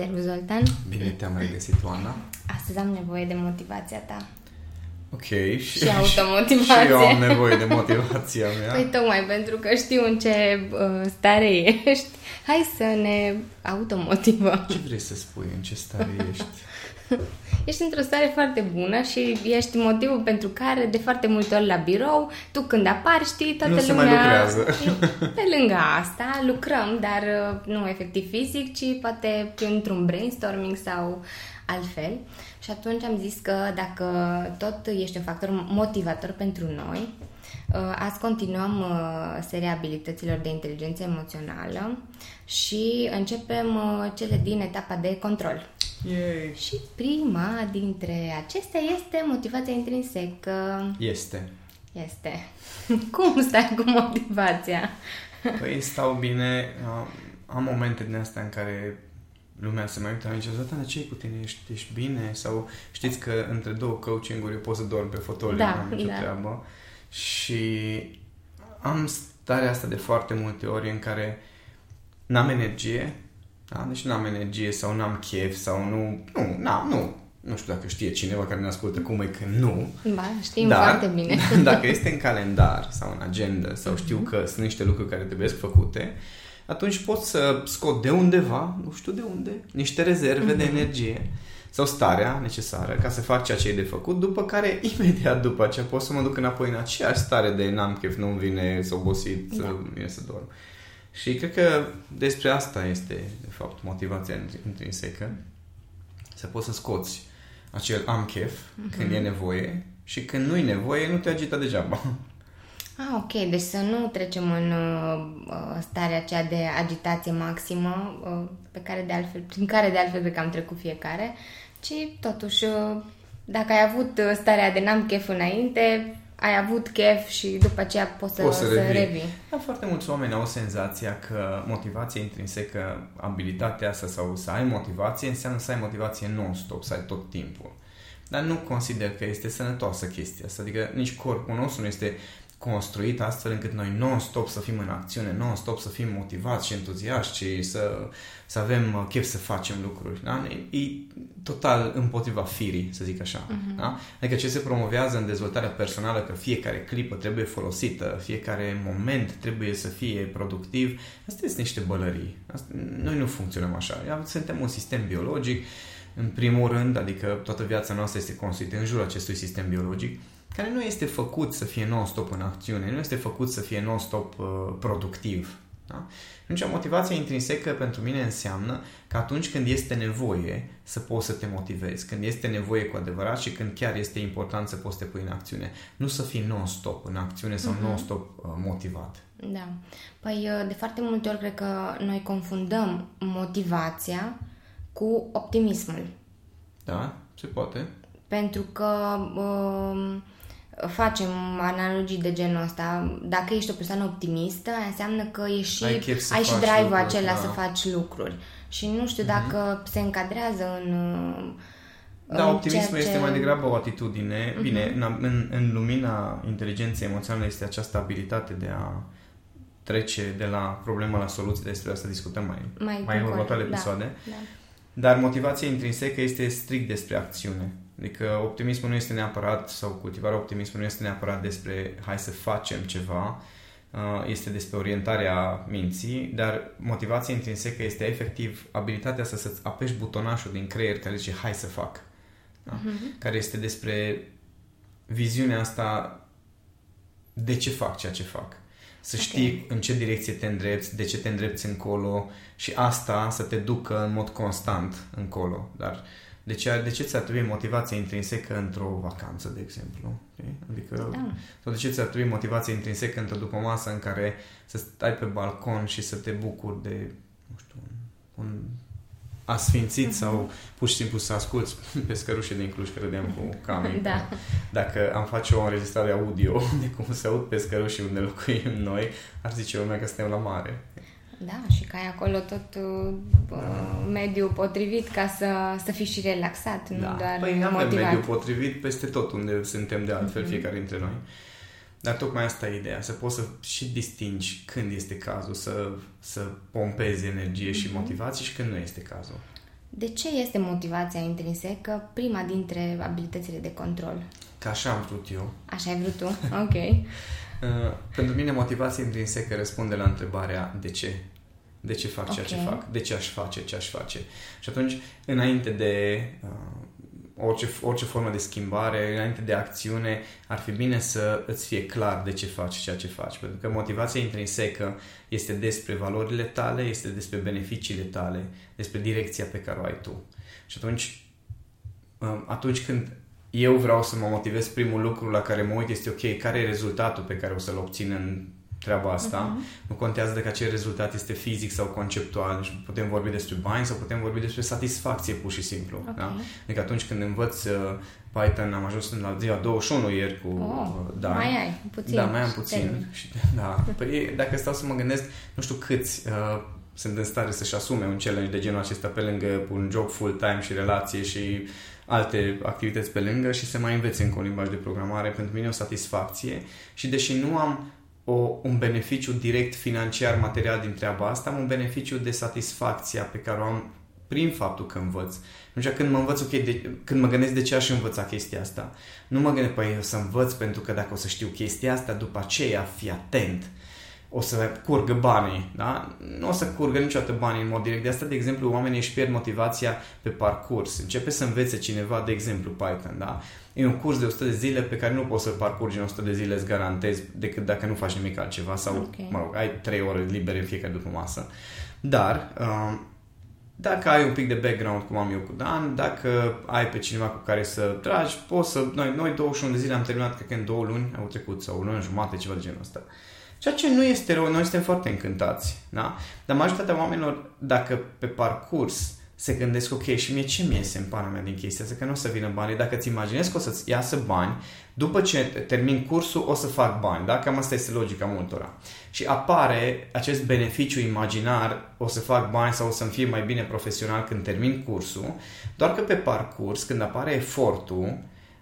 Servus, Zoltan! Bine te-am regăsit, Oana! Astăzi am nevoie de motivația ta. Ok, și automotivație. Și eu am nevoie de motivația mea. Păi tocmai pentru că știu în ce stare ești, hai să ne automotivăm. Ce vrei să spui? În ce stare ești? Ești într-o stare foarte bună și ești motivul pentru care de foarte multe ori la birou, tu când apari, știi, toată lumea... Nu se mai lucrează. Pe lângă asta lucrăm, dar nu efectiv fizic, ci poate într-un brainstorming sau altfel. Și atunci am zis că dacă tot ești un factor motivator pentru noi, azi continuăm seria abilităților de inteligență emoțională și începem cele din etapa de control. Yay. Și prima dintre acestea este motivația intrinsecă. Este. Cum stai cu motivația? Păi stau bine. Am momente din astea în care lumea se mai uită la mine și zice, Zatana, ce e cu tine? Ești bine? Sau știți că între două coaching-uri eu pot să dorm pe fotoliu, n-am nicio treabă. Și am starea asta de foarte multe ori în care n-am energie, da? Deci n-am energie sau n-am chef sau nu. Nu știu dacă știe cineva care ne ascultă cum e că nu. Ba, știm foarte bine. Dacă este în calendar sau în agenda sau știu că sunt niște lucruri care trebuie făcute, atunci pot să scot de undeva, nu știu de unde, niște rezerve de energie sau starea necesară ca să fac ceea ce e de făcut, după care, imediat după aceea, pot să mă duc înapoi în aceeași stare de n-am chef, nu-mi vine, s-a obosit, nu vine să dorm. Și cred că despre asta este, de fapt, motivația intrinsecă. Să poți să scoți acel am chef când e nevoie și când nu e nevoie, nu te agita degeaba. Ah, ok. Deci să nu trecem în starea aceea de agitație maximă, prin care de altfel cred că am trecut fiecare, ci totuși, dacă ai avut starea de n-am chef înainte, ai avut chef și după aceea poți să revii. Dar foarte mulți oameni au senzația că motivația intrinsecă, abilitatea asta sau să ai motivație, înseamnă să ai motivație non-stop, să ai tot timpul. Dar nu consider că este sănătoasă chestia asta. Adică nici corpul nostru nu este construit astfel încât noi non-stop să fim în acțiune, non-stop să fim motivați și entuziaști și să avem chef să facem lucruri. Da? E total împotriva firii, să zic așa. Da? Adică ce se promovează în dezvoltarea personală, că fiecare clipă trebuie folosită, fiecare moment trebuie să fie productiv, astea sunt niște bălării. Noi nu funcționăm așa. Suntem un sistem biologic, în primul rând, adică toată viața noastră este construită în jurul acestui sistem biologic, care nu este făcut să fie non-stop în acțiune, nu este făcut să fie non-stop productiv. Da? Atunci, motivația intrinsecă pentru mine înseamnă că atunci când este nevoie să poți să te motivezi, când este nevoie cu adevărat și când chiar este important să poți să te pui în acțiune. Nu să fii non-stop în acțiune sau non-stop motivat. Da. Păi, de foarte multe ori, cred că noi confundăm motivația cu optimismul. Da, se poate. Pentru că facem analogii de genul ăsta. Dacă ești o persoană optimistă, înseamnă că ai și drive-ul acela să faci lucruri. Și nu știu dacă se încadrează în... optimismul este mai degrabă o atitudine. Bine, în lumina inteligenței emoționale este această abilitate de a trece de la problemă la soluție. Despre asta discutăm mai în următoarele episoade. Da. Dar motivația intrinsecă este strict despre acțiune. Adică optimismul nu este neapărat, sau cultivarea optimismului nu este neapărat despre hai să facem ceva, este despre orientarea minții, dar motivația intrinsecă este efectiv abilitatea să-ți apeși butonașul din creier care zice hai să fac. Da? Care este despre viziunea asta de ce fac ceea ce fac. Să știi în ce direcție te îndrepți, de ce te îndrepți încolo și asta să te ducă în mod constant încolo. Dar de ce ți-ar trebui motivație intrinsecă într-o vacanță, de exemplu? Adică, sau de ce ți-ar trebui motivație intrinsecă într-o dupămasă în care să stai pe balcon și să te bucuri de, nu știu, un asfințit sau pur și simplu să asculți pescărușii din Cluj, credeam cu Cami. Da. Dacă am face o înregistrare audio de cum se aud pescărușii unde locuim noi, ar zice lumea că suntem la mare. Da, și că ai acolo tot mediul potrivit ca să fii și relaxat, nu doar motivat. Păi avem mediul potrivit peste tot unde suntem de altfel fiecare dintre noi. Dar tocmai asta e ideea, să poți să și distingi când este cazul să pompezi energie și motivație și când nu este cazul. De ce este motivația intrinsecă prima dintre abilitățile de control? Că așa am vrut eu. Așa ai vrut tu? Ok. Pentru mine motivația intrinsecă răspunde la întrebarea de ce. De ce fac ceea ce fac? De ce aș face ce aș face? Și atunci, înainte de orice formă de schimbare, înainte de acțiune, ar fi bine să îți fie clar de ce faci ceea ce faci. Pentru că motivația intrinsecă este despre valorile tale, este despre beneficiile tale, despre direcția pe care o ai tu. Și atunci când eu vreau să mă motivez, primul lucru la care mă uit este ok, care e rezultatul pe care o să-l obțin în treaba asta. Nu contează dacă acel rezultat este fizic sau conceptual. Deci putem vorbi despre bani sau putem vorbi despre satisfacție pur și simplu. Okay. Da? Adică atunci când învăț Python, am ajuns la ziua 21 ieri cu Dan. Mai ai puțin. Da, mai am puțin. Și, da. Păi, dacă stau să mă gândesc, nu știu câți sunt în stare să-și asume un challenge de genul acesta pe lângă un job full-time și relație și alte activități pe lângă și să mai învețe încă un limbaj de programare. Pentru mine e o satisfacție și deși nu am un beneficiu direct financiar, material din treaba asta, am un beneficiu de satisfacția pe care o am prin faptul că învăț. Deci când mă învăț, când mă gândesc de ce aș învăța chestia asta, nu mă gândesc, eu să învăț pentru că dacă o să știu chestia asta, după aceea fii atent, o să curgă banii, da? Nu o să curgă niciodată banii în mod direct. De asta, de exemplu, oamenii își pierd motivația pe parcurs. Începe să învețe cineva, de exemplu, Python, da? E un curs de 100 de zile pe care nu poți să-l parcurgi în 100 de zile, îți garantez, decât dacă nu faci nimic altceva sau, ai 3 ore libere în fiecare după masă. Dar dacă ai un pic de background, cum am eu cu Dan, dacă ai pe cineva cu care să tragi, poți să... Noi 21 de zile am terminat, cred că în 2 luni au trecut, sau o lună jumate, ceva de genul ăsta. Ceea ce nu este rău, noi suntem foarte încântați, da? Dar majoritatea oamenilor, dacă pe parcurs se gândesc, ok, și mie ce mi iese în pana mea din chestia asta, că nu o să vină bani, dacă îți imaginezi că o să-ți iasă bani, după ce termin cursul o să fac bani, da? Cam asta este logica multora. Și apare acest beneficiu imaginar, o să fac bani sau o să-mi fie mai bine profesional când termin cursul, doar că pe parcurs, când apare efortul,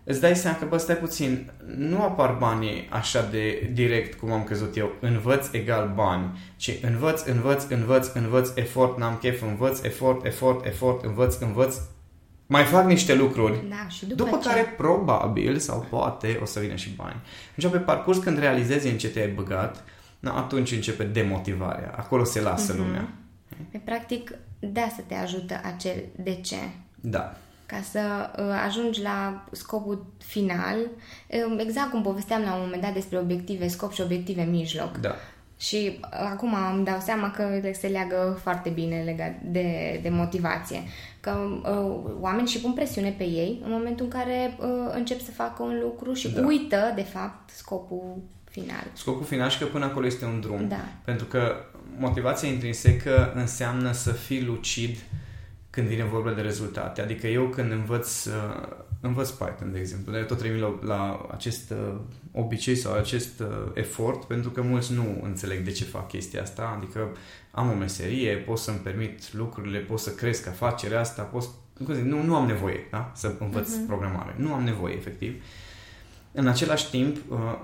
îți dai seama că, stai puțin, nu apar banii așa de direct cum am crezut eu, învăț egal bani, ci învăț, efort, n-am chef, învăț, efort, învăț, mai fac niște lucruri, da, și după care probabil sau poate o să vină și bani. Deci pe parcurs când realizezi în ce te-ai băgat, atunci începe demotivarea, acolo se lasă lumea. Pe practic, de asta te ajută acel de ce. Da. Ca să ajungi la scopul final, exact cum povesteam la un moment dat despre obiective, scop și obiective mijloc. Da. Și acum îmi dau seama că se leagă foarte bine legat de motivație. Că oamenii și pun presiune pe ei în momentul în care încep să facă un lucru și uită, de fapt, scopul final. Scopul final și că până acolo este un drum. Da. Pentru că motivația intrinsecă înseamnă să fii lucid când vine vorba de rezultate. Adică eu când învăț Python, de exemplu, dar eu tot trebuie la acest obicei sau acest efort, pentru că mulți nu înțeleg de ce fac chestia asta. Adică am o meserie, pot să-mi permit lucrurile, pot să cresc afacerea asta, nu am nevoie, da? Să învăț programare. Nu am nevoie, efectiv. În același timp,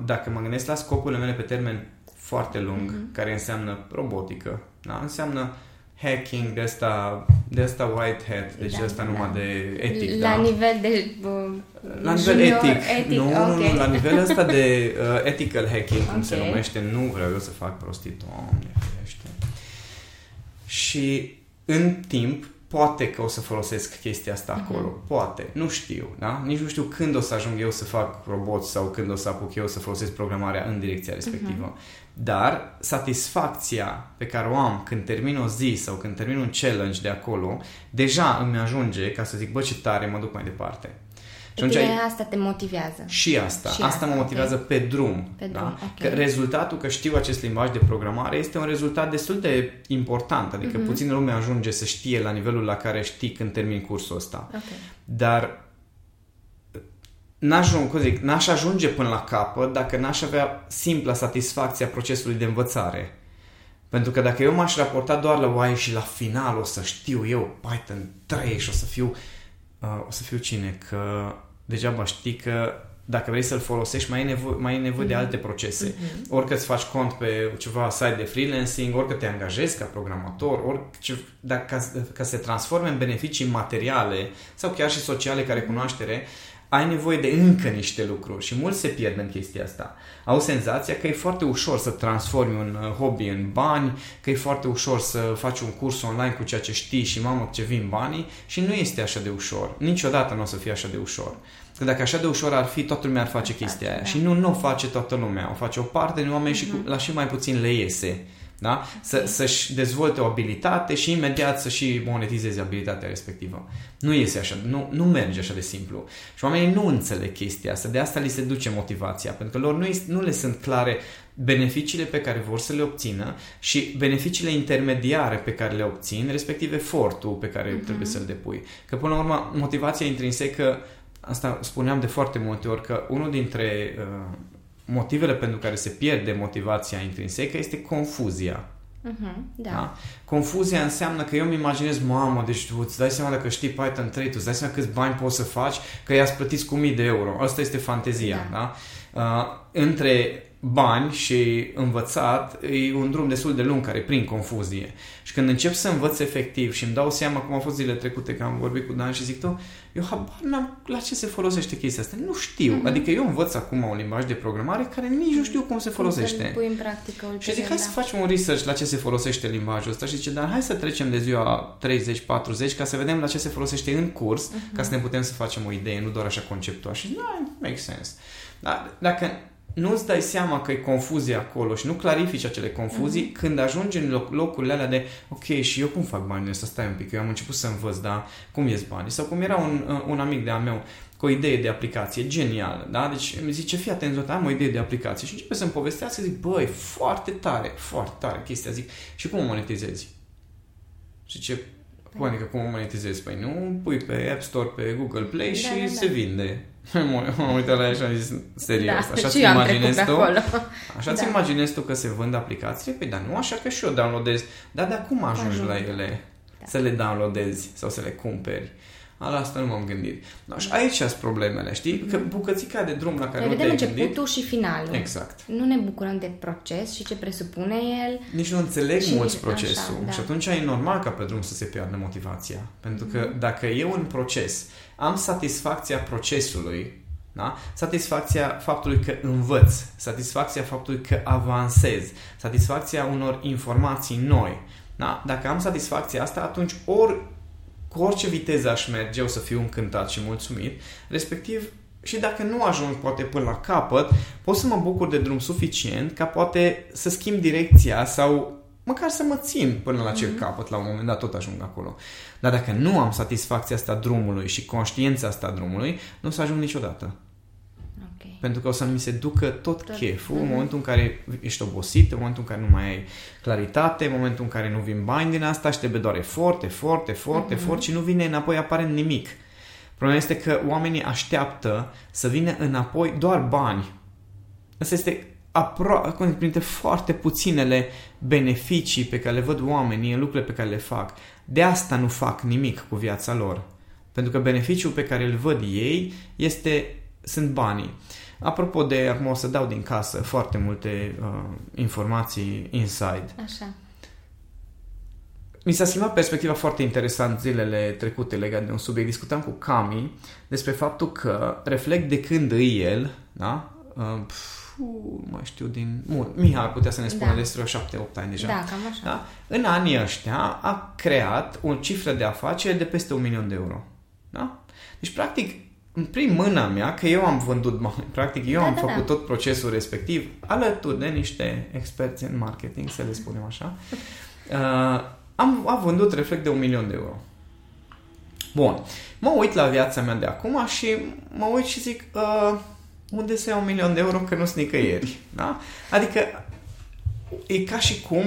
dacă mă gândesc la scopurile mele pe termen foarte lung, care înseamnă robotică, da? Înseamnă hacking, de asta white hat, deci asta numai de etic. La nivel de... la nivel etic. Nu, la nivel ăsta de ethical hacking, cum se numește, nu vreau eu să fac prostii, Doamne ferește. Și în timp, poate că o să folosesc chestia asta acolo, poate, nu știu, da? Nici nu știu când o să ajung eu să fac roboți sau când o să apuc eu să folosesc programarea în direcția respectivă. Dar satisfacția pe care o am când termin o zi sau când termin un challenge de acolo, deja îmi ajunge ca să zic, ce tare, mă duc mai departe. Și atunci, asta te motivează. Și asta. Asta mă motivează pe drum. Pe drum, da? Că rezultatul, că știu acest limbaj de programare, este un rezultat destul de important. Adică puțină lume ajunge să știe la nivelul la care știi când termin cursul ăsta. Dar n-aș ajunge până la capăt dacă n-aș avea simpla satisfacția procesului de învățare. Pentru că dacă eu m-aș raporta doar la și la final o să știu eu Python 3 și o să fiu cine? Că degeaba știi că dacă vrei să-l folosești, mai ai nevoie de alte procese. Orică îți faci cont pe ceva site de freelancing, orică te angajezi ca programator, orice, ca să se transforme în beneficii materiale sau chiar și sociale ca recunoaștere, ai nevoie de încă niște lucruri și mulți se pierd în chestia asta. Au senzația că e foarte ușor să transformi un hobby în bani, că e foarte ușor să faci un curs online cu ceea ce știi și mamă ce vin banii, și nu este așa de ușor. Niciodată nu o să fie așa de ușor. Că dacă așa de ușor ar fi, toată lumea ar face chestia aia. Și nu o face toată lumea. O face o parte din oameni și la și mai puțin le iese. Da? Să-și dezvolte o abilitate și imediat să și monetizeze abilitatea respectivă. Nu iese așa, nu merge așa de simplu. Și oamenii nu înțeleg chestia asta, de asta li se duce motivația, pentru că lor nu le sunt clare beneficiile pe care vor să le obțină și beneficiile intermediare pe care le obțin, respectiv efortul pe care trebuie să-l depui. Că până la urmă, motivația intrinsecă, asta spuneam de foarte multe ori, că unul dintre motivele pentru care se pierde motivația intrinsecă este confuzia. Da. Confuzia înseamnă că eu îmi imaginez, mamă, deci tu îți dai seama dacă știi Python 3, tu îți dai seama câți bani poți să faci, că i-ați plătit cu 1.000 de euro. Asta este fantezia, da? Între bani și învățat e un drum destul de lung care prind confuzie. Și când încep să învăț efectiv și îmi dau seama, cum a fost zile trecute că am vorbit cu Dan și zic, eu habar n-am la ce se folosește chestia asta, nu știu. Adică eu învăț acum un limbaj de programare care nici nu știu cum se folosește. Pui în practică, și zic, hai să facem un research la ce se folosește limbajul ăsta. Și zice, dar hai să trecem de ziua 30-40 ca să vedem la ce se folosește în curs, ca să ne putem să facem o idee, nu doar așa conceptual. Și make sense. Dar dacă nu îți dai seama că e confuzie acolo și nu clarifici acele confuzii, când ajungi în locurile alea de ok, și eu cum fac banii ăsta? Stai un pic, eu am început să învăț, dar cum ies banii? Sau cum era un amic de-a meu cu o idee de aplicație genială, da? Deci îmi zice, fii atent, Zoltan, am o idee de aplicație, și începe să-mi povestească, zic, băi, foarte tare chestia, zic, și cum o monetizezi? Și zice, adică cum o monetizezi? Păi nu, pui pe App Store, pe Google Play și se vinde. M-am uitat la ea și am zis, serios, da, așa-ți imaginezi tu? Așa-ți imaginezi tu că se vând aplicații? Păi, dar nu așa că și eu downloadez. Dar de acum ajungi la ele? Să le downloadezi sau să le cumperi? La asta nu m-am gândit. Și aici sunt problemele, știi? Că bucățica de drum la care nu te-ai gândit. Vedem începutul și finalul. Exact. Nu ne bucurăm de proces și ce presupune el. Nici nu înțeleg mulți procesul. Așa, da. Și atunci e normal ca pe drum să se piardă motivația. Pentru că dacă eu în proces am satisfacția procesului, da? Satisfacția faptului că învăț, satisfacția faptului că avansez, satisfacția unor informații noi. Da? Dacă am satisfacția asta, atunci cu orice viteză aș merge, eu să fiu încântat și mulțumit, respectiv, și dacă nu ajung poate până la capăt, pot să mă bucur de drum suficient ca poate să schimb direcția sau măcar să mă țin până la cel capăt, la un moment dat tot ajung acolo. Dar dacă nu am satisfacția asta drumului și conștiința asta drumului, nu o să ajung niciodată. Pentru că o să mi se ducă tot cheful în momentul în care ești obosit, în momentul în care nu mai ai claritate, în momentul în care nu vin bani din asta și trebuie doar efort și nu vine înapoi aparent nimic. Problema este că oamenii așteaptă să vină înapoi doar bani. Asta este printre foarte puținele beneficii pe care le văd oamenii în lucrurile pe care le fac. De asta nu fac nimic cu viața lor. Pentru că beneficiul pe care îl văd ei sunt banii. Apropo de, acum o să dau din casă foarte multe informații inside. Așa. Mi s-a schimbat perspectiva foarte interesant zilele trecute legat de un subiect. Discutam cu Cami despre faptul că Reflect, de când e el, da? Mihai ar putea să ne spună despre 7-8 ani deja. Da, cam așa. Da? În anii ăștia a creat o cifră de afaceri de peste 1.000.000 de euro. Da? Deci, practic, prin mâna mea, că eu am vândut bani, practic eu am făcut tot procesul respectiv alături de niște experți în marketing, să le spunem așa, am vândut Reflect de 1.000.000 de euro. Bun, mă uit la viața mea de acum și mă uit și zic, unde să iau 1.000.000 de euro, că nu sunt nicăieri, da? Adică e ca și cum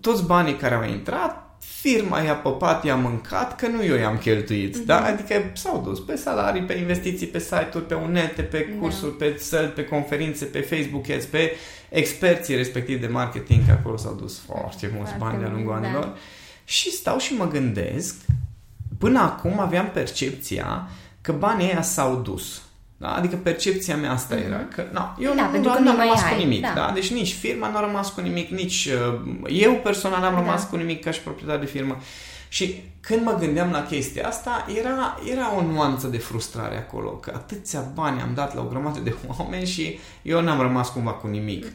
toți banii care au intrat, firma i-a păpat, i-a mâncat, că nu eu i-am cheltuit, da? Adică s-au dus pe salarii, pe investiții, pe site-uri, pe unelte, pe cursuri, pe săli, pe conferințe, pe Facebook Ads, pe experții respectiv de marketing, că acolo s-au dus foarte mulți bani de-a lungul anilor. Și stau și mă gândesc, până acum aveam percepția că banii ăia s-au dus. Da? Adică percepția mea asta era că na, eu nu am rămas cu nimic. Da. Deci nici firma nu a rămas cu nimic, nici eu personal n-am rămas cu nimic ca și proprietar de firmă. Și când mă gândeam la chestia asta, era o nuanță de frustrare acolo, că atâția bani am dat la o grămadă de oameni și eu n-am rămas cumva cu nimic.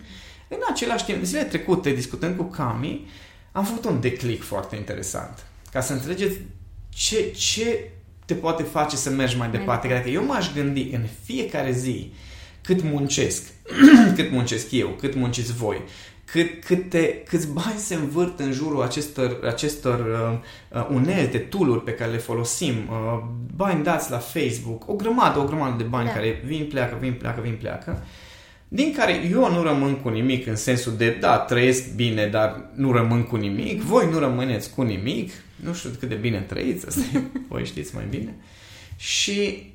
În același timp, zilele trecute, discutând cu Cami, am făcut un declic foarte interesant, ca să înțelegeți ce te poate face să mergi mai departe. Că dacă eu m-aș gândi în fiecare zi cât muncesc eu, cât munciți voi, câți bani se învârt în jurul acestor unelte, tool-uri pe care le folosim, bani dați la Facebook, o grămadă de bani care vin, pleacă, din care eu nu rămân cu nimic în sensul de, da, trăiesc bine, dar nu rămân cu nimic, voi nu rămâneți cu nimic, nu știu cât de bine trăiți, asta voi știți mai bine. Și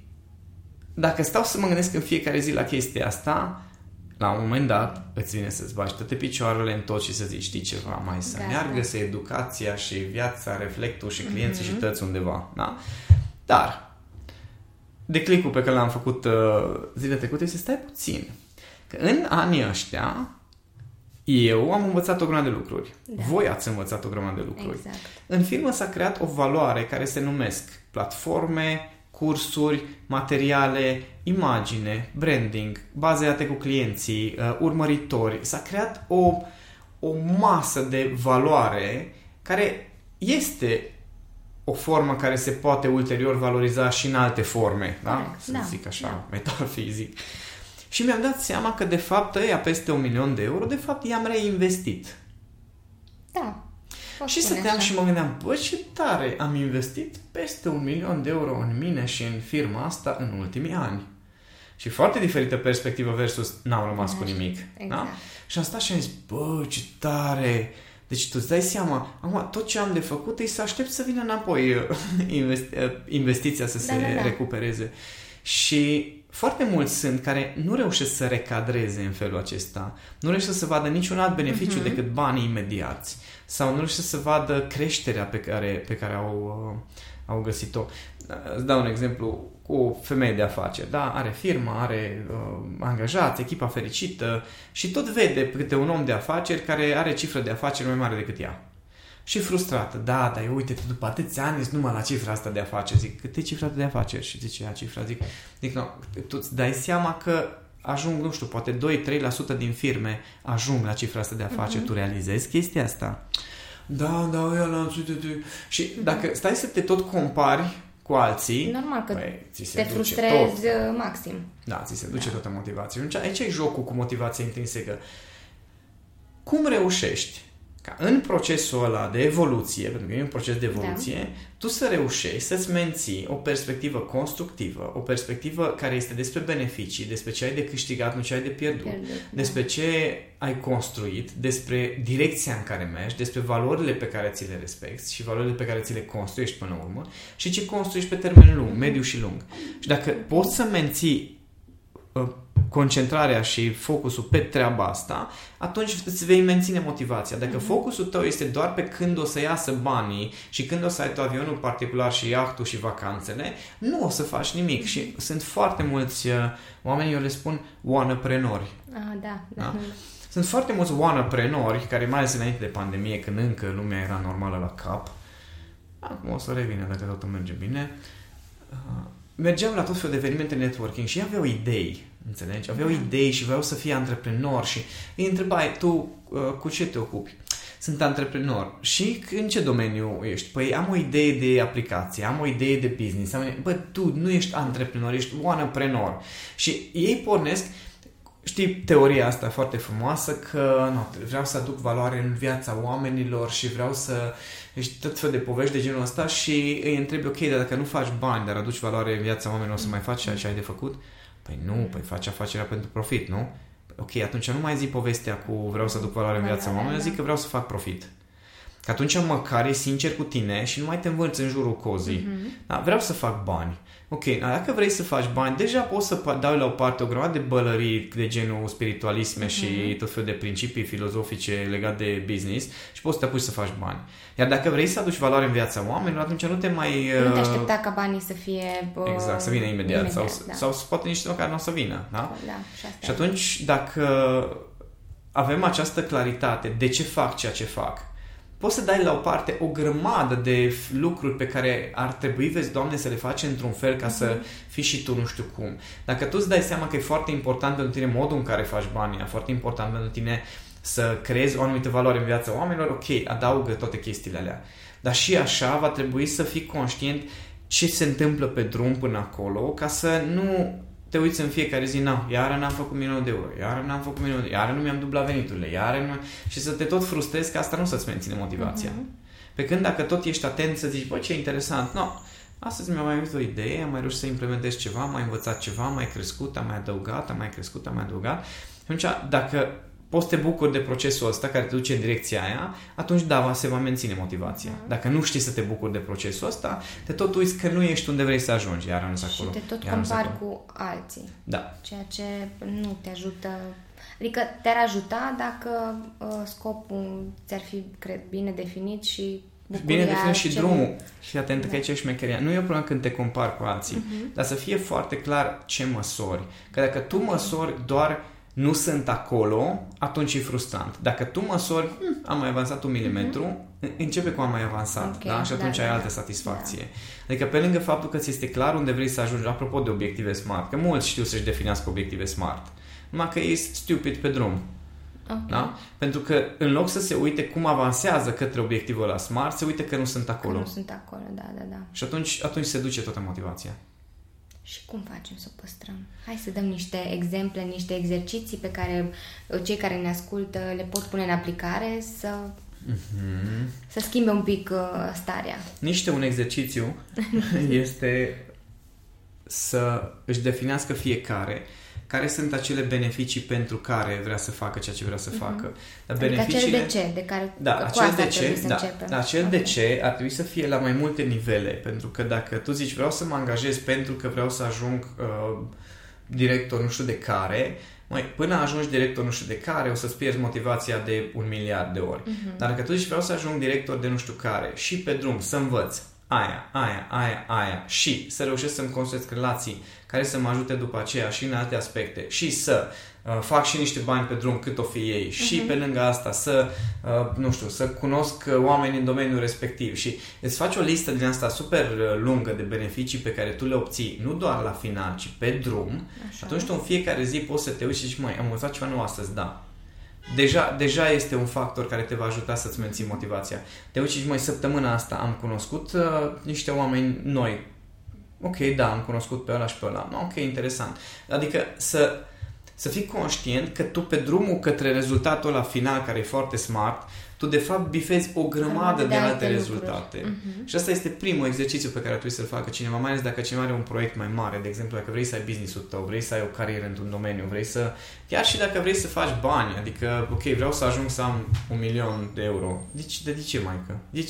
dacă stau să mă gândesc în fiecare zi la chestia asta, la un moment dat îți vine să-ți bagi toate picioarele în tot și să zici, știi ceva, mai să meargă, să educația și viața, reflectul și clienții și tăți undeva. Da? Dar declicul pe care l-am făcut zilele trecute este, stai puțin, că în anii ăștia eu am învățat o grămadă de lucruri. Da. Voi ați învățat o grămadă de lucruri. Exact. În firmă s-a creat o valoare care se numesc platforme, cursuri, materiale, imagine, branding, bazate cu clienții, urmăritori. S-a creat o masă de valoare care este o formă care se poate ulterior valoriza și în alte forme. Da? Să zic așa, metafizic. Și mi-am dat seama că, de fapt, ăia peste 1.000.000 de euro, de fapt, i-am reinvestit. Da. Și stăteam și mă gândeam, bă, ce tare, am investit peste 1.000.000 de euro în mine și în firma asta în ultimii ani. Și foarte diferită perspectivă versus n-am rămas cu nimic. Exact. Da? Și am stat și am zis, bă, ce tare. Deci tu îți dai seama, acum tot ce am de făcut e să aștept să vină înapoi investiția să se recupereze. Și foarte mulți sunt care nu reușesc să recadreze în felul acesta. Nu reușesc să vadă niciun alt beneficiu decât banii imediați. Sau nu reușesc să vadă creșterea pe care au găsit-o. Îți dau un exemplu cu o femeie de afaceri. Da? Are firma, are angajați, echipa fericită și tot vede câte un om de afaceri care are cifră de afaceri mai mare decât ea. Și frustrată. Da, dar uite-te, după atâția ani ești numai la cifra asta de afaceri. Zic, cât e cifra de afaceri? Și zice ea cifra. Zic, no, tu îți dai seama că ajung, nu știu, poate 2-3% din firme ajung la cifra asta de afaceri. Tu realizezi chestia asta? Da, ăla... Și dacă stai să te tot compari cu alții... Normal că băi, te frustrezi tot, maxim. Da, ți se duce toată motivația. Aici e jocul cu motivația intrinsecă. Cum reușești ca în procesul ăla de evoluție, pentru că e un proces de evoluție, tu să reușești să-ți menții o perspectivă constructivă, o perspectivă care este despre beneficii, despre ce ai de câștigat, nu ce ai de pierdut, despre ce ai construit, despre direcția în care mergi, despre valorile pe care ți le respecti și valorile pe care ți le construiești până la urmă și ce construiești pe termen lung, mediu și lung. Și dacă poți să menții concentrarea și focusul pe treaba asta, atunci îți vei menține motivația. Dacă focusul tău este doar pe când o să iasă banii și când o să ai tu avionul particular și iahtul și vacanțele, nu o să faci nimic. Și sunt foarte mulți oameni, eu le spun oanăprenori. Ah, da. Sunt foarte mulți oanăprenori care, mai ales înainte de pandemie, când încă lumea era normală la cap, acum o să revină dacă totul merge bine, mergeam la tot felul de evenimente networking și aveau idei. Înțelegi? Aveau idei și vreau să fie antreprenor și îi întrebai, tu cu ce te ocupi? Sunt antreprenor. Și în ce domeniu ești? Păi am o idee de aplicație, am o idee de business. Bă, tu nu ești antreprenor, ești oanăprenor. Și ei pornesc, știi, teoria asta foarte frumoasă că nu, vreau să aduc valoare în viața oamenilor și vreau să... Ești tot fel de povești de genul ăsta și îi întrebi, ok, dar dacă nu faci bani, dar aduci valoare în viața oamenilor, o să mai faci ce ai de făcut? Păi nu, faci afacerea pentru profit, nu? Ok, atunci nu mai zic povestea cu vreau să aduc valoare în viața oamenilor, zic că vreau să fac profit. Că atunci măcar e sincer cu tine și nu mai te învârți în jurul cozii. Mm-hmm. Da, vreau să fac bani. Ok, dacă vrei să faci bani, deja poți să dai la o parte o grămadă de bălării de genul spiritualisme și tot felul de principii filozofice legate de business și poți să te apuci să faci bani. Iar dacă vrei să aduci valoare în viața oamenilor, atunci nu te mai... Nu te aștepta ca banii să fie... Exact, să vină imediat. Sau poate nici măcar nu o să vină. Da? Da, și atunci, dacă avem această claritate de ce fac ceea ce fac, poți să dai la o parte o grămadă de lucruri pe care ar trebui, vezi, Doamne, să le faci într-un fel ca să fii și tu nu știu cum. Dacă tu îți dai seama că e foarte important pentru tine modul în care faci banii, e foarte important pentru tine să creezi o anumită valoare în viața oamenilor, ok, adaugă toate chestiile alea. Dar și așa va trebui să fii conștient ce se întâmplă pe drum până acolo, ca să nu te uiți în fiecare zi, iară n-am făcut milion de euro, iară nu mi-am dublat veniturile, și să te tot frustrezi, că asta nu să-ți menține motivația. Pe când dacă tot ești atent să zici, bă, ce interesant, astăzi mi-a mai venit o idee, am mai reușit să implementez ceva, am mai învățat ceva, am mai crescut, am mai adăugat, atunci dacă poți să te bucuri de procesul ăsta care te duce în direcția aia, atunci se va menține motivația. Dacă nu știi să te bucuri de procesul ăsta, te tot uiți că nu ești unde vrei să ajungi, iar nu-s acolo. Și te tot compari cu alții. Da. Ceea ce nu te ajută. Adică te-ar ajuta dacă scopul ți-ar fi, cred, bine definit și bucuria. Bine definit și drumul. Și atent că aici e șmecheria. Nu e o problemă când te compari cu alții, dar să fie foarte clar ce măsori. Că dacă tu măsori doar nu sunt acolo, atunci e frustrant. Dacă tu măsori, am mai avansat un milimetru, începe cu am mai avansat, okay, da? Și atunci ai altă satisfacție. Da. Adică pe lângă faptul că ți este clar unde vrei să ajungi, apropo de obiective SMART, că mulți știu să-și definească obiective SMART, numai că e stupid pe drum. Okay. Da? Pentru că în loc să se uite cum avansează către obiectivul ăla SMART, se uite că nu sunt acolo. Da. Și atunci se duce toată motivația. Și cum facem să o păstrăm? Hai să dăm niște exemple, niște exerciții pe care cei care ne ascultă le pot pune în aplicare să schimbe un pic starea. Un exercițiu este să își definească fiecare care sunt acele beneficii pentru care vrea să facă ceea ce vrea să facă. Dar adică beneficiile... acel de ce, de care de ce ar trebui să fie la mai multe nivele, pentru că dacă tu zici vreau să mă angajez pentru că vreau să ajung director nu știu de care, până ajungi director nu știu de care o să-ți pierzi motivația de 1 miliard de ori. Dar dacă tu zici vreau să ajung director de nu știu care și pe drum să învăț aia și să reușesc să-mi construiesc relații care să mă ajute după aceea și în alte aspecte și să fac și niște bani pe drum cât o fi ei și pe lângă asta să, să cunosc oameni în domeniul respectiv și îți faci o listă din asta super lungă de beneficii pe care tu le obții nu doar la final, ci pe drum. Așa. Atunci tu în fiecare zi poți să te uiți și zici, am învățat ceva nou astăzi, da. Deja este un factor care te va ajuta să-ți menții motivația. Te uiți și săptămâna asta am cunoscut niște oameni noi. Ok, da, am cunoscut pe ăla și pe ăla. Ok, interesant. Adică să fii conștient că tu pe drumul către rezultatul ăla final, care e foarte smart, tu de fapt bifezi o grămadă de alte rezultate. Și asta este primul exercițiu pe care ar trebui să-l facă cineva, mai ales dacă cineva are un proiect mai mare, de exemplu, dacă vrei să ai business-ul tău, vrei să ai o carieră într-un domeniu, chiar și dacă vrei să faci bani, adică, ok, vreau să ajung să am 1 milion de euro. De ce, maică? De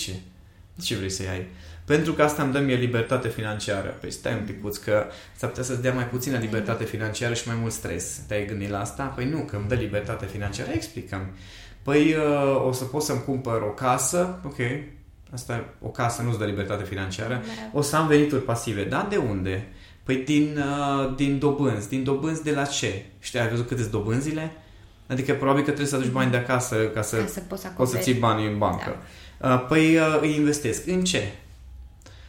ce vrei să-i ai? Pentru că asta îmi dă mie libertate financiară. Păi stai un picuț că s-ar putea să-ți dea mai puțină libertate financiară și mai mult stres. Te-ai gândit la asta? Păi nu, că îmi dă libertate financiară. Explică-mi. Păi o să pot să-mi cumpăr o casă, ok, asta o casă nu-ți dă libertate financiară, o să am venituri pasive, dar de unde? Păi din dobânzi, de la ce? Știi, ai văzut cât sunt dobânzile? Adică probabil că trebuie să aduci bani de acasă ca să poți să ții banii în bancă. Da. Păi îi investesc. În ce?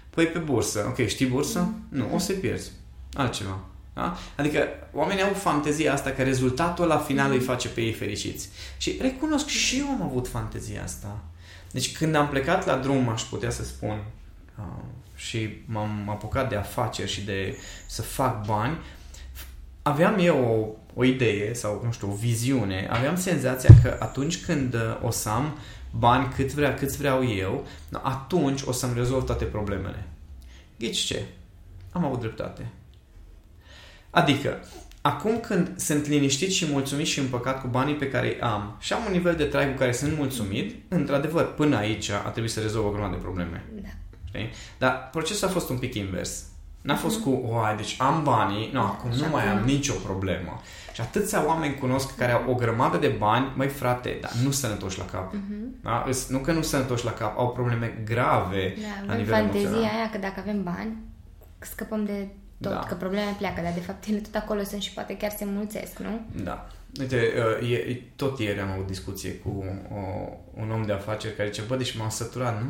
Păi pe bursă. Ok, știi bursă? Nu, o să pierzi. Altceva. Da? Adică oamenii au fantezia asta că rezultatul la final îi face pe ei fericiți. Și recunosc și eu am avut fantezia asta. Deci când am plecat la drum, aș putea să spun, și m-am apucat de afaceri și de să fac bani, aveam eu o idee sau, o viziune. Aveam senzația că atunci când o să am bani cât vreau eu, atunci o să-mi rezolv toate problemele. Ghici ce? Am avut dreptate. Adică, Acum când sunt liniștit și mulțumit și împăcat cu banii pe care îi am și am un nivel de trai cu care sunt mulțumit, într-adevăr, până aici a trebuit să rezolv o grămadă de probleme. Da. Okay? Dar procesul a fost un pic invers. N-a fost cu, deci am banii, no, acum nu mai am nicio problemă. Și atâția oameni cunosc care au o grămadă de bani, măi frate, dar nu sănătoși la cap. Da? Nu că nu sănătoși la cap, au probleme grave la nivel emoțional. Fantezia aia că dacă avem bani, scăpăm de tot, că problemele pleacă, dar de fapt ele tot acolo sunt și poate chiar se mulțesc, nu? Da. Uite, tot ieri am avut discuție cu un om de afaceri care zice, deci m-am săturat, nu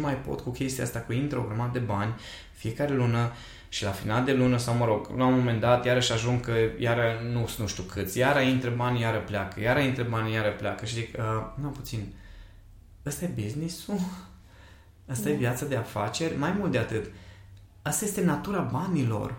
mai pot cu chestia asta, cu intră o grămadă de bani fiecare lună și la final de lună sau mă rog, la un moment dat iarăși ajung că iară nu știu câți, iară intră bani, iară pleacă, și zic, nu puțin, ăsta e business-ul? Asta e viața de afaceri? Mai mult de atât, asta este natura banilor.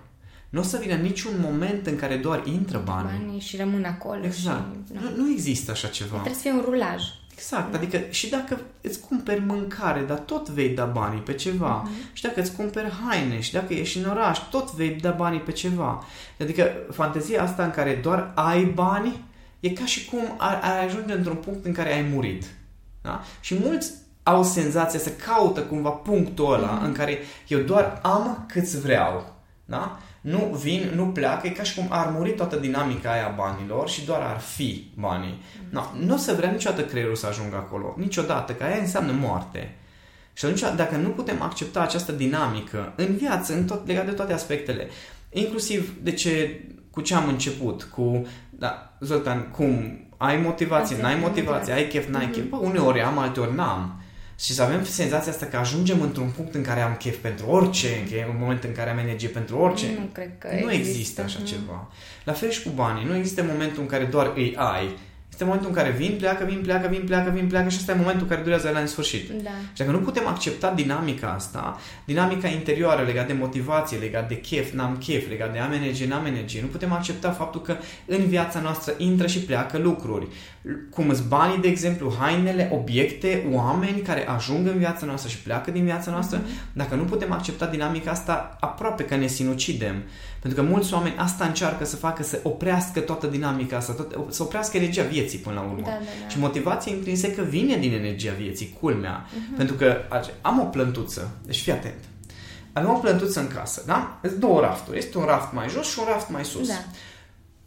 Nu o să vină niciun moment în care doar intră banii și rămân acolo. Exact. Și, nu există așa ceva. Trebuie să fie un rulaj. Exact. Da. Adică și dacă îți cumperi mâncare, dar tot vei da banii pe ceva. Și dacă îți cumperi haine și dacă ești în oraș, tot vei da banii pe ceva. Adică fantezia asta în care doar ai bani e ca și cum ai ajunge într-un punct în care ai murit. Da? Și mulți au senzația să caută cumva punctul ăla în care eu doar am cât vreau. Da? Nu vin, nu pleacă, e ca și cum ar muri toată dinamica aia banilor și doar ar fi banii. Nu o să vrea niciodată creierul să ajungă acolo, niciodată, că aia înseamnă moarte. Și atunci, dacă nu putem accepta această dinamică în viață, în tot, legat de toate aspectele, inclusiv cu ce am început, Zoltan, cum ai motivație, n-ai motivație, ai chef, n-ai chef, uneori am, alteori n-am. Și să avem senzația asta că ajungem într-un punct în care am chef pentru orice, în momentul în care am energie pentru orice. Nu cred că nu există așa ceva. La fel și cu banii. Nu există momentul în care doar îi ai. Este momentul în care vin, pleacă și ăsta e momentul care durează la nesfârșit. Da. Și dacă nu putem accepta dinamica asta, dinamica interioară legată de motivație, legată de chef, n-am chef, legată de am energie, n-am energie, nu putem accepta faptul că în viața noastră intră și pleacă lucruri. Cum sunt banii, de exemplu, hainele, obiecte, oameni care ajung în viața noastră și pleacă din viața noastră, dacă nu putem accepta dinamica asta, aproape că ne sinucidem. Pentru că mulți oameni asta încearcă să facă, să oprească toată dinamica asta, să oprească energia vieții până la urmă. Da, da, da. Și motivația intrinsecă vine din energia vieții, culmea. Pentru că am o plântuță, deci fii atent. Am o plântuță în casă, da? Sunt două rafturi. Este un raft mai jos și un raft mai sus. Da.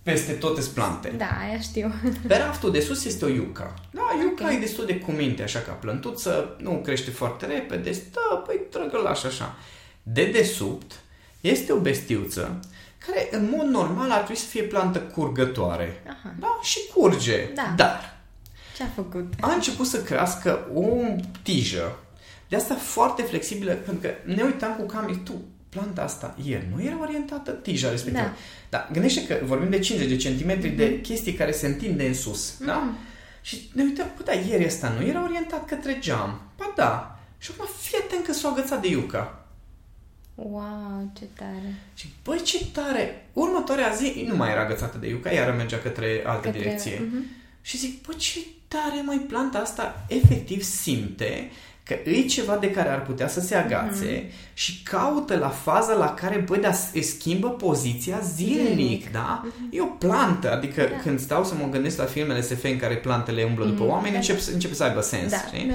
Peste tot sunt plante. Da, aia știu. Pe raftul de sus este o iuca. Da, iuca e destul de cuminte, așa ca plântuță, nu crește foarte repede, stă, trăgălaș așa. Dedesubt este o bestiuță care în mod normal ar trebui să fie plantă curgătoare. Aha. Da? Și curge. Da. Dar ce-a făcut? A început să crească o tijă. De asta foarte flexibilă, pentru că ne uitam cu Cami, planta asta nu era orientată, tija respectivă. Da. Dar gândește că vorbim de 50 de centimetri de chestii care se întinde în sus. Da? Și ne uitam, ieri asta nu era orientat către geam. Ba da. Și acum fie atent că s-o agățat de iuca. Wow, ce tare! Și ce tare! Următoarea zi nu mai era agățată de iuca, iară mergea către altă direcție. Și zic, ce tare, planta asta efectiv simte că e ceva de care ar putea să se agațe și caută la faza la care, îi schimbă poziția zilnic, da? E o plantă, adică când stau să mă gândesc la filmele SF în care plantele umblă după oameni, începe să aibă sens, știi?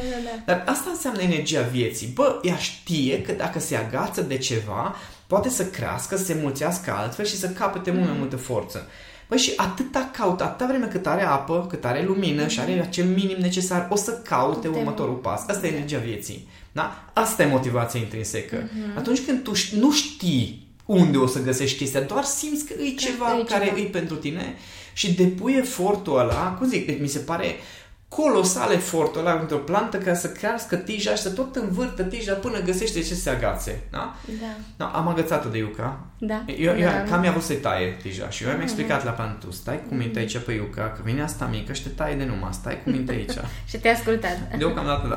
Da. Dar asta înseamnă energia vieții. Ea știe că dacă se agață de ceva, poate să crească, să se mulțească altfel și să capete mult mai multă forță. Și atâta caută, atâta vreme cât are apă, cât are lumină și are ce minim necesar, o să caute următorul pas. Asta e energia vieții. Da? Asta e motivația intrinsecă. Atunci când tu nu știi unde o să găsești chestia, doar simți că e ceva care e pentru tine și depui efortul ăla, mi se pare colosal efortul ăla într-o plantă ca să crească tija și să tot învârtă tija până găsește ce se agațe. Da? Da. Am agățat-o de iuca. Da. Eu Cam i-a vrut să-i taie tija și eu am explicat la plantă, stai cu minte aici pe iuca, că vine asta mică și te taie de numai, stai cu minte aici. Și te-a ascultat. Deocamdată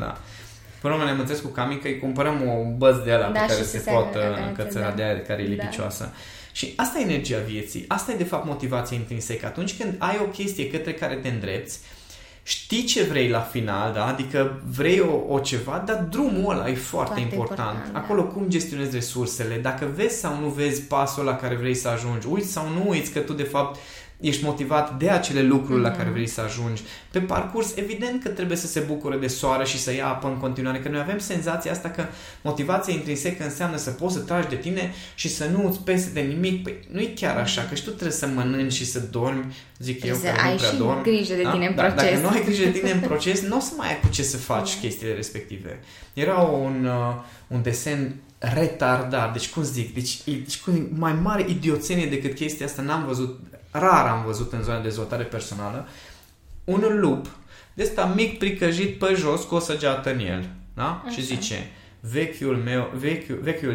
da. Până mă nemățesc cu Cami că îi cumpărăm o băz de ala pe care se poată încățăra de aia care e lipicioasă. Și asta e energia vieții, asta e de fapt motivația intrinsecă. Atunci când ai o chestie către care te îndrepți știi ce vrei la final, da? Adică vrei o ceva, dar drumul ăla e foarte important. Acolo cum gestionezi resursele, dacă vezi sau nu vezi pasul la care vrei să ajungi, uiți sau nu uiți că tu de fapt ești motivat de acele lucruri la care vrei să ajungi. Pe parcurs, evident că trebuie să se bucure de soare și să ia apă în continuare, că noi avem senzația asta că motivația intrinsecă înseamnă să poți să tragi de tine și să nu îți pese de nimic. Păi nu e chiar așa, că și tu trebuie să mănânci și să dormi, zic eu, că nu prea dormi. Ai și grijă de tine în proces. Dacă nu ai grijă de tine în proces, nu o să mai ai cu ce să faci chestiile respective. Era un desen retardat, deci cum zic, mai mare idioțenie decât chestia asta rar am văzut în zona de dezvoltare personală, un lup de ăsta mic pricăjit pe jos cu o săgeată în el. Da? Și zice, vechiul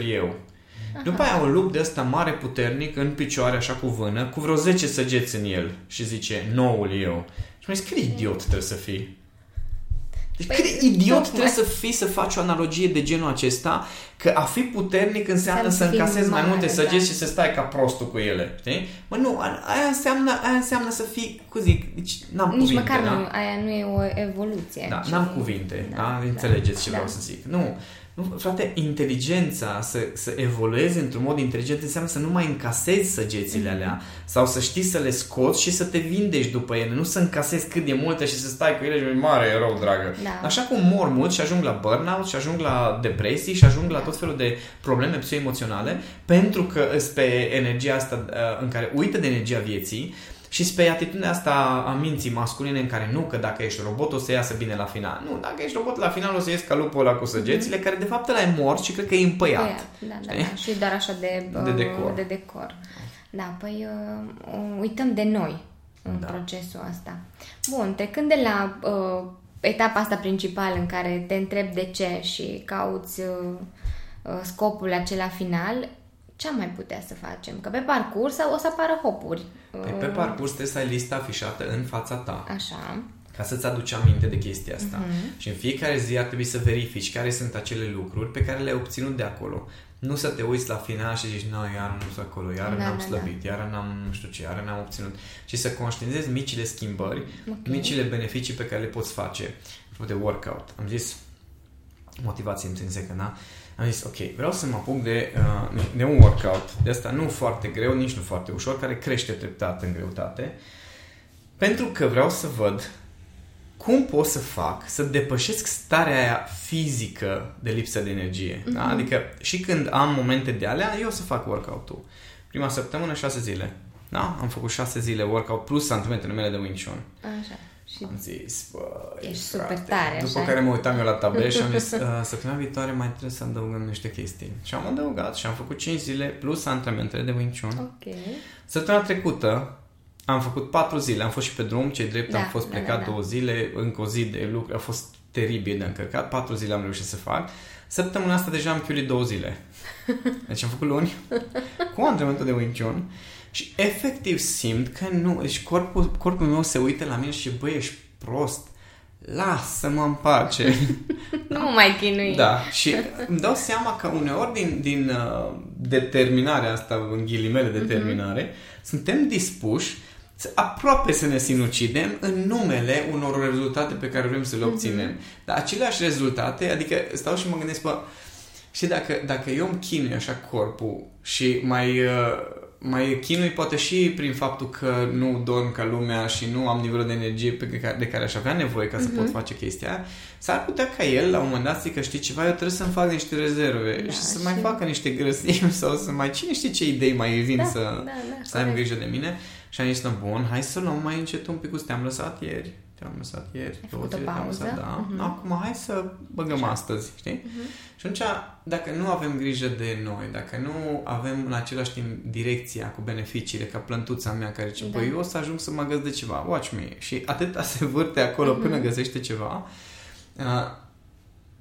eu. Aha. După aia un lup de ăsta mare, puternic, în picioare, așa cu vână, cu vreo 10 săgeți în el. Și zice, noul eu. Și mi-a zis, cât idiot trebuie să fii? Deci cât idiot trebuie să fii să faci o analogie de genul acesta, că a fi puternic înseamnă să încasezi mai multe săgeți și să stai ca prostul cu ele, știi? Mă, nu, aia înseamnă să fii, cum zic, deci n-am cuvinte. Nici măcar nu, aia nu e o evoluție. Da, n-am cuvinte, da? Înțelegeți ce vreau să zic. Nu, frate, inteligența, să evoluezi într-un mod inteligent înseamnă să nu mai încasezi săgețile alea sau să știi să le scoți și să te vindești după ele, nu să încasezi cât de multe și să stai cu ele și mare erou, dragă. Da. Așa cum mor mult și ajung la burnout și ajung la depresii și ajung la tot felul de probleme psihoemoționale pentru că sunt pe energia asta în care uită de energia vieții și pe atitudinea asta a minții masculine în care nu, că dacă ești robot o să iasă bine la final. Nu, dacă ești robot la final o să ies ca lupul ăla cu săgețile, care de fapt ăla e mort și cred că e împăiat. Da. Și doar așa de decor. Da, păi uităm de noi în procesul ăsta. Bun, trecând de la etapa asta principală în care te întrebi de ce și cauți scopul acela final, ce am mai putea să facem? Că pe parcurs o să apară hopuri. Pe parcurs trebuie să ai lista afișată în fața ta. Așa. Ca să-ți aduci aminte de chestia asta. Și în fiecare zi ar trebui să verifici care sunt acele lucruri pe care le-ai obținut de acolo. Nu să te uiți la final și zici, nu, iar nu sunt acolo, iar n-am slăbit, iar n-am nu știu ce, iar n-am obținut. Și să conștientizezi micile schimbări, micile beneficii pe care le poți face. De workout. Am zis, motivație intrinsecă, da? Am zis, ok, vreau să mă apuc de un workout de asta nu foarte greu, nici nu foarte ușor, care crește treptat în greutate, pentru că vreau să văd cum pot să fac să depășesc starea aia fizică de lipsă de energie. Da? Adică și când am momente de alea, eu o să fac workout-ul. Prima săptămână, 6 zile. Da? Am făcut 6 zile workout plus antrenamente numele de Wing Chun. Așa. Am zis, băi, super tare. După așa, care mă uitam eu la tablet și am zis, săptămâna viitoare mai trebuie să adăugăm niște chestii. Și am adăugat și am făcut 5 zile plus antrenamentele de Wing Chun. Okay. Săptămâna trecută am făcut 4 zile, am fost și pe drum, cei drept, am fost plecat 2 zile, încă o zi de lucru, a fost teribil de încărcat, 4 zile am reușit să fac. Săptămâna asta deja am chiulit 2 zile. Deci am făcut luni cu antrenamentul de Wing Chun. Și efectiv simt că nu, deci corpul meu se uită la mine și băi, ești prost, lasă-mă în pace. Nu mă mai chinui. Da, și îmi dau seama că uneori din determinarea asta, în ghilimele determinare, suntem dispuși aproape să ne sinucidem în numele unor rezultate pe care vrem să le obținem. Dar aceleași rezultate, adică stau și mă gândesc, bă, știi, dacă eu îmi chinui așa corpul și mai chinui poate și prin faptul că nu dorm ca lumea și nu am nivelul de energie de care aș avea nevoie ca să pot face chestia, s-ar putea ca el la un moment dat că știi ceva, eu trebuie să-mi fac niște rezerve și să mai facă niște grăsimi sau să mai... Cine știe ce idei mai vin să am grijă de mine? Și am zis, bun, hai să luăm mai încet un pic, te-am lăsat ieri. Ai făcut o pauză? Acum hai să băgăm astăzi, știi? Și atunci, dacă nu avem grijă de noi, dacă nu avem în același timp direcția cu beneficiile, ca plântuța mea care zice, băi, eu o să ajung să mă găsesc de ceva, watch me, și atâta se vârte acolo până găsește ceva,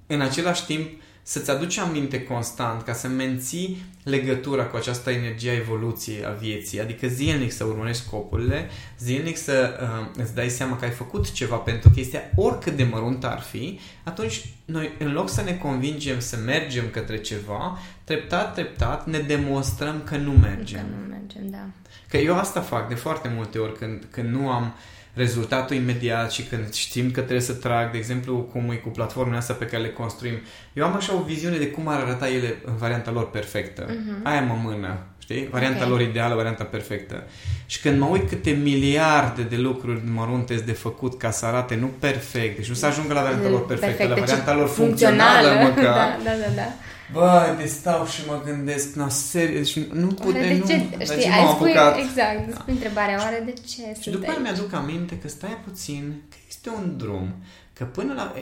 în același timp să-ți aduci aminte constant ca să menții legătura cu această energie a evoluției, a vieții. Adică zilnic să urmărești scopurile, zilnic să îți dai seama că ai făcut ceva pentru chestia, oricât de mărunt ar fi. Atunci, noi, în loc să ne convingem să mergem către ceva, treptat, treptat ne demonstrăm că nu mergem. Că nu mergem, da. Că eu asta fac de foarte multe ori când nu am rezultatul imediat și când știm că trebuie să trag, de exemplu, cum e cu platformele astea pe care le construim. Eu am așa o viziune de cum ar arăta ele în varianta lor perfectă. Uh-huh. Aia mă mână, știi? Varianta lor ideală, varianta perfectă. Și când mă uit câte miliarde de lucruri mărunte de făcut ca să arate nu perfect, deci nu să ajungă la varianta lor perfectă, la varianta lor funcțională măcar. Da. Bă, te stau și mă gândesc, na, serios, nu putem, de ce m-am apucat? Exact, da. Întrebarea, oare de ce? Și după aia mi-aduc aminte că stai puțin, că este un drum, că până la...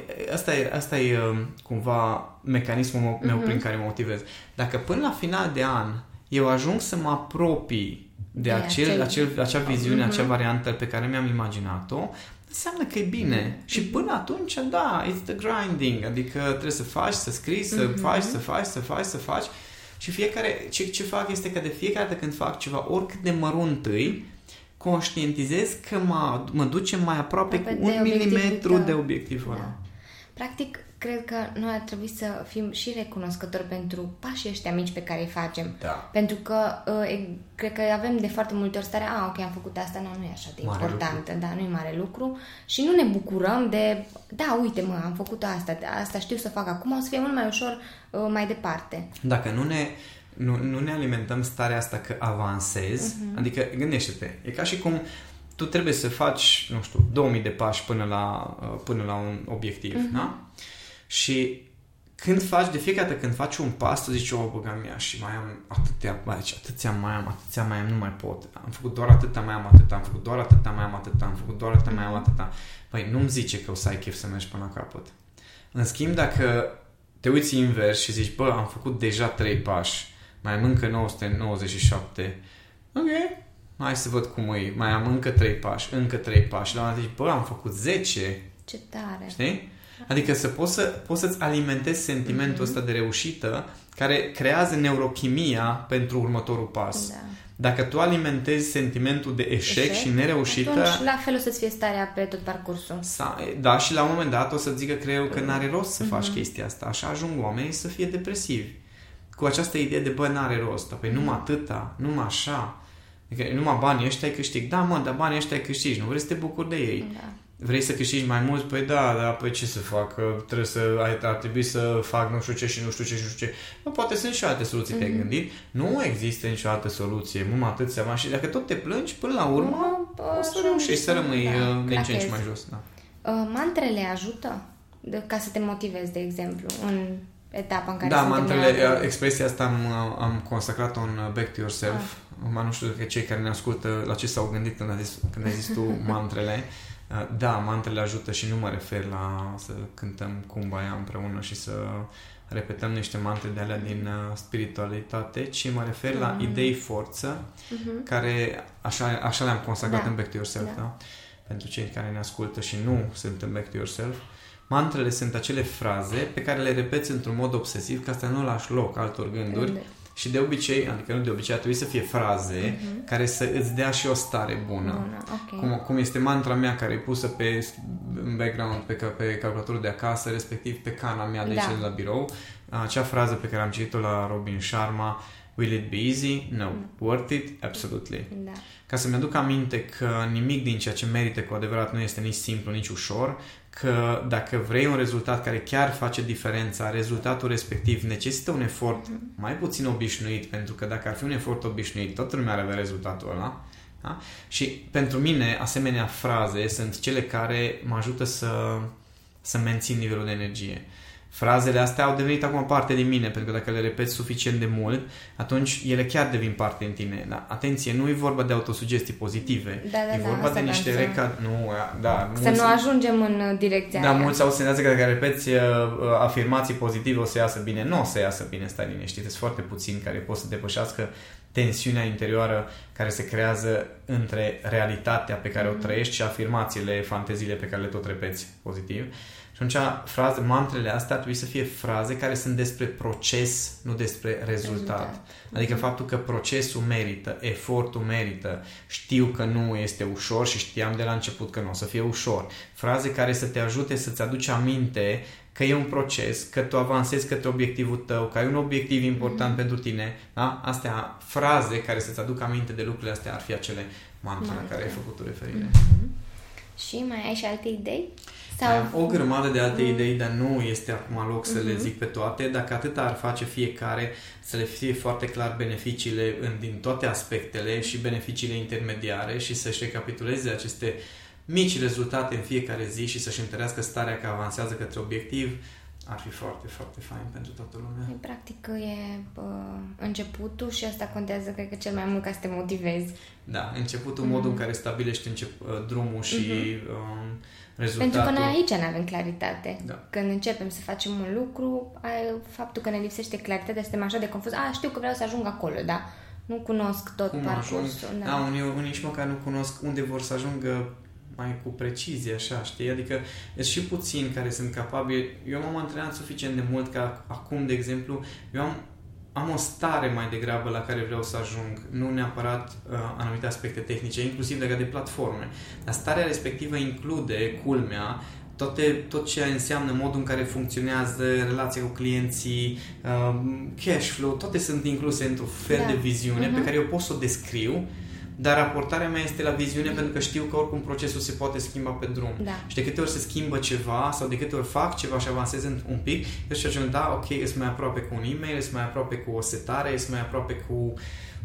Asta e cumva mecanismul meu prin care mă motivez. Dacă până la final de an eu ajung să mă apropii de acea viziune, acea variantă pe care mi-am imaginat-o, înseamnă că e bine. Și până atunci, da, it's the grinding. Adică trebuie să faci, să scrii, să faci. Și fiecare, ce fac este că de fiecare dată când fac ceva, oricât de mărunt îi, conștientizez că mă duce mai aproape cu un milimetru de obiectivul ăla. Da. Practic, cred că noi ar trebui să fim și recunoscători pentru pașii ăștia mici pe care îi facem. Da. Pentru că cred că avem de foarte multe ori starea, ok, am făcut asta, nu e așa de mare importantă, lucru. Da, nu e mare lucru. Și nu ne bucurăm de, da, uite mă, am făcut asta știu să fac acum, o să fie mult mai ușor mai departe. Dacă nu ne alimentăm starea asta că avansez, adică gândește-te, e ca și cum tu trebuie să faci, nu știu, 2000 de pași până la un obiectiv, da? Și de fiecare dată când faci un pas, tu zici, băga mea, și mai am atâția mai am, nu mai pot. Am făcut doar atâta, mai am atâta. Păi nu-mi zice că o să ai chef să mergi până la capăt. În schimb, dacă te uiți invers și zici, bă, am făcut deja 3 pași, mai am încă 997, ok, hai să văd cum e, mai am încă 3 pași, la un moment dat zici, bă, am făcut 10. Ce tare! Știi? Adică poți să-ți alimentezi sentimentul ăsta de reușită care creează neurochimia pentru următorul pas. Da. Dacă tu alimentezi sentimentul de eșec și nereușită... Atunci, la fel o să-ți fie starea pe tot parcursul. Da, și la un moment dat o să-ți zică creierul că n-are rost să faci chestia asta. Așa ajung oamenii să fie depresivi. Cu această idee de, bă, n-are rost. Păi numai atâta, numai așa. Adică numai banii ăștia ai câștig. Da, mă, dar banii ăștia ai câștigi. Nu vrei să te bucuri de ei. Da. Vrei să câștigi mai mult? Păi da, dar păi ce să fac? Trebuie ar trebui să fac nu știu ce. Bă, poate sunt și alte soluții, te-ai gândit. Nu există nicio altă soluție. Mă atâția mai și dacă tot te plângi, până la urmă o să reușești să rămâi din ce în ce mai jos. Da. Mantrele ajută ca să te motivezi, de exemplu, în etapa în care mantrele, expresia asta am consacrat-o în Back to Yourself. Nu știu că cei care ne ascultă la ce s-au gândit când ai zis tu mantrele. Da, mantrele ajută și nu mă refer la să cântăm Kumbaya împreună și să repetăm niște mantre de alea din spiritualitate, ci mă refer la idei forță care așa le-am consacrat în Back to Yourself, da? Pentru cei care ne ascultă și nu sunt în Back to Yourself, mantrele sunt acele fraze pe care le repeți într-un mod obsesiv ca să nu lași loc altor gânduri. Și de obicei, ar trebui să fie fraze care să îți dea și o stare bună. Okay. Cum este mantra mea care e pusă pe background, pe calculatorul de acasă, respectiv pe cana mea de aici de la birou. Acea frază pe care am citit-o la Robin Sharma, will it be easy? No. Worth it? Absolutely. Da. Ca să-mi aduc aminte că nimic din ceea ce merită cu adevărat nu este nici simplu, nici ușor, că dacă vrei un rezultat care chiar face diferența, rezultatul respectiv necesită un efort mai puțin obișnuit, pentru că dacă ar fi un efort obișnuit, toată lumea ar avea rezultatul ăla. Da? Și pentru mine, asemenea fraze sunt cele care mă ajută să mențin nivelul de energie. Frazele astea au devenit acum parte din mine, pentru că dacă le repeți suficient de mult, atunci ele chiar devin parte din tine. Da. Atenție, nu e vorba de autosugestii pozitive, vorba de niște mulți... nu ajungem în direcția aia. Da, mulți au senzația că dacă repeți afirmații pozitive o să iasă bine. Nu o să iasă bine, stai liniștit. Sunt foarte puțini care pot să depășească tensiunea interioară care se creează între realitatea pe care o trăiești și afirmațiile, fanteziile pe care le tot repeți pozitiv. Și atunci mantrele astea ar trebui să fie fraze care sunt despre proces, nu despre rezultat. Adică faptul că procesul merită, efortul merită, știu că nu este ușor și știam de la început că nu o să fie ușor. Fraze care să te ajute să-ți aduci aminte că e un proces, că tu avansezi către obiectivul tău, că ai un obiectiv important pentru tine. Da? Astea, fraze care să-ți aducă aminte de lucrurile astea ar fi acele mantra la care ai făcut o referire. Și mai ai și alte idei? Sau... O grămadă de alte idei, dar nu este acum loc să le zic pe toate. Dacă atâta ar face fiecare, să le fie foarte clar beneficiile din toate aspectele și beneficiile intermediare și să-și recapituleze aceste mici rezultate în fiecare zi și să-și întărească starea că avansează către obiectiv, ar fi foarte, foarte fain pentru toată lumea. Practic e începutul și asta contează, cred că, cel mai mult ca să te motivezi. Da, începutul, modul în care stabilești drumul și rezultatul. Pentru că noi aici nu avem claritate. Da. Când începem să facem un lucru, faptul că ne lipsește claritatea, suntem așa de confuz. A, știu că vreau să ajung acolo, da? Nu cunosc tot parcursul. Da, unii nici măcar nu cunosc unde vor să ajungă mai cu precizie, așa, știi? Adică sunt și puțini care sunt capabili. Eu m-am antrenat suficient de mult ca acum, de exemplu, eu am o stare mai degrabă la care vreau să ajung, nu neapărat anumite aspecte tehnice, inclusiv legate de platforme. Dar starea respectivă include, culmea, tot ce înseamnă modul în care funcționează relația cu clienții, cash flow, toate sunt incluse într-un fel de viziune pe care eu pot să o descriu. Dar raportarea mea este la viziune pentru că știu că oricum procesul se poate schimba pe drum. Da. Și de câte ori se schimbă ceva sau de câte ori fac ceva și avansez un pic, eu știu, da, ok, ești mai aproape cu un e-mail, ești mai aproape cu o setare, ești mai aproape cu,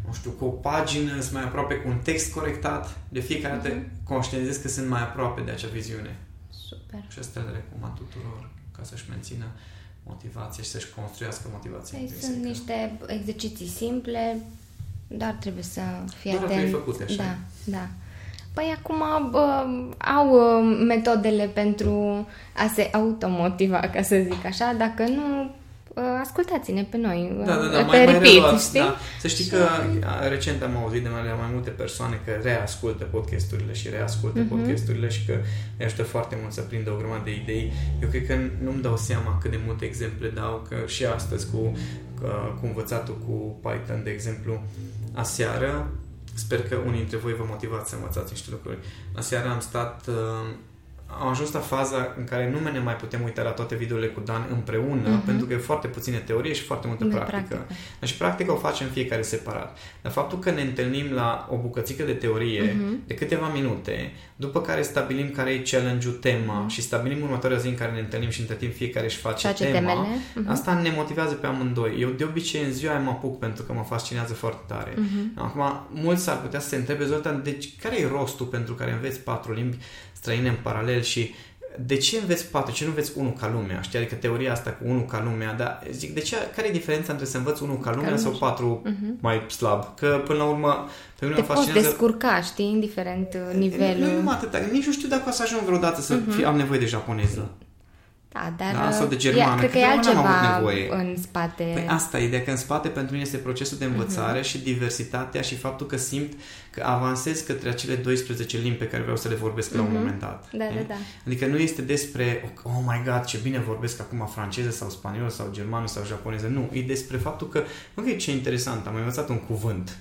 nu știu, cu o pagină, ești mai aproape cu un text corectat. De fiecare dată conștientizez că sunt mai aproape de acea viziune. Super. Și asta le recomand tuturor ca să-și mențină motivația și să-și construiască motivația. Sunt niște exerciții simple, dar trebuie să fie atent. Da, da. Păi acum au metodele pentru a se automotiva, ca să zic așa. Dacă nu, ascultați-ne pe noi. Da, mai reluați, știi? Da. Să știi că recent am auzit de mai multe persoane că reascultă podcasturile și podcasturile și că ne ajută foarte mult să prindă o grămadă de idei. Eu cred că nu-mi dau seama cât de multe exemple dau, că și astăzi cu învățatul cu Python, de exemplu, aseară, sper că unii dintre voi vă motivați să învățați niște lucruri. Aseară am ajuns la faza în care nu ne mai putem uita la toate videourile cu Dan împreună, pentru că e foarte puțină teorie și foarte multă practică. Și practica o facem fiecare separat. Dar faptul că ne întâlnim la o bucățică de teorie de câteva minute, după care stabilim care e challenge-ul, tema, și stabilim următoarea zi în care ne întâlnim și între timp fiecare își face tema, asta ne motivează pe amândoi. Eu de obicei în ziua mă apuc pentru că mă fascinează foarte tare. Acum, mulți s-ar putea să se întrebe, Zoltan, deci care e rostul pentru care înveți 4 limbi străine în paralel și de ce înveți 4? De ce nu înveți 1 ca lumea? Știi? Adică teoria asta cu 1 ca lumea, dar zic, de ce, care e diferența între să învăț 1 ca lumea sau 4 mai slab? Că până la urmă pe mine mă fascinează. Te poți descurca, știi, indiferent nivelul. Nu numai atâta, nici nu știu dacă o să ajung vreodată să am nevoie de japoneză. Da, dar sau de germană. Cred că e altceva în spate. Păi asta e ideea, că în spate pentru mine este procesul de învățare și diversitatea și faptul că simt că avansez către acele 12 limbi pe care vreau să le vorbesc la un moment dat. Da. Adică nu este despre oh my god, ce bine vorbesc acum franceză sau spaniolă sau germană sau japoneză. Nu, e despre faptul că ok, ce interesant, am învățat un cuvânt.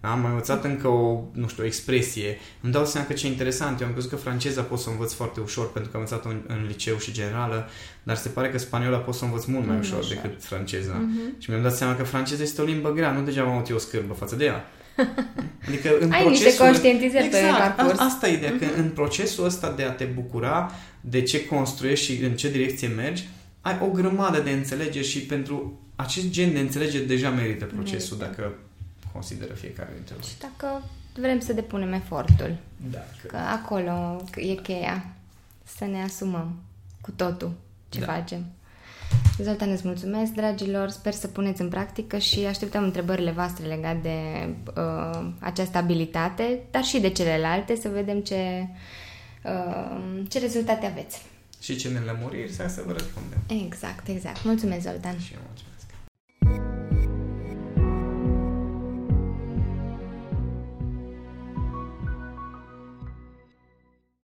Am mai învățat încă o, nu știu, o expresie. Îmi dau seama că ce interesant. Eu am crezut că franceza pot să învăț foarte ușor pentru că am învățat-o în liceu și generală, dar se pare că spaniola pot să învăț mult mai ușor decât franceza. Și mi-am dat seama că franceza este o limbă grea, nu degeaba am avut eu o scârbă față de ea. Adică în ai procesul... niște conștientizări pe parcurs. Asta e ideea, că în procesul ăsta de a te bucura de ce construiești și în ce direcție mergi, ai o grămadă de înțelegeri și pentru acest gen de înțelegeri deja merită procesul, dacă consideră fiecare dintre noi. Și dacă vrem să depunem efortul. Da. Că acolo e cheia. Să ne asumăm cu totul ce facem. Zoltan, îți mulțumesc, dragilor. Sper să puneți în practică și așteptăm întrebările voastre legate de această abilitate, dar și de celelalte, să vedem ce rezultate aveți. Și ce nelămuriri, să vă răspundem. Exact. Mulțumesc, Zoltan. Și eu mulțumesc.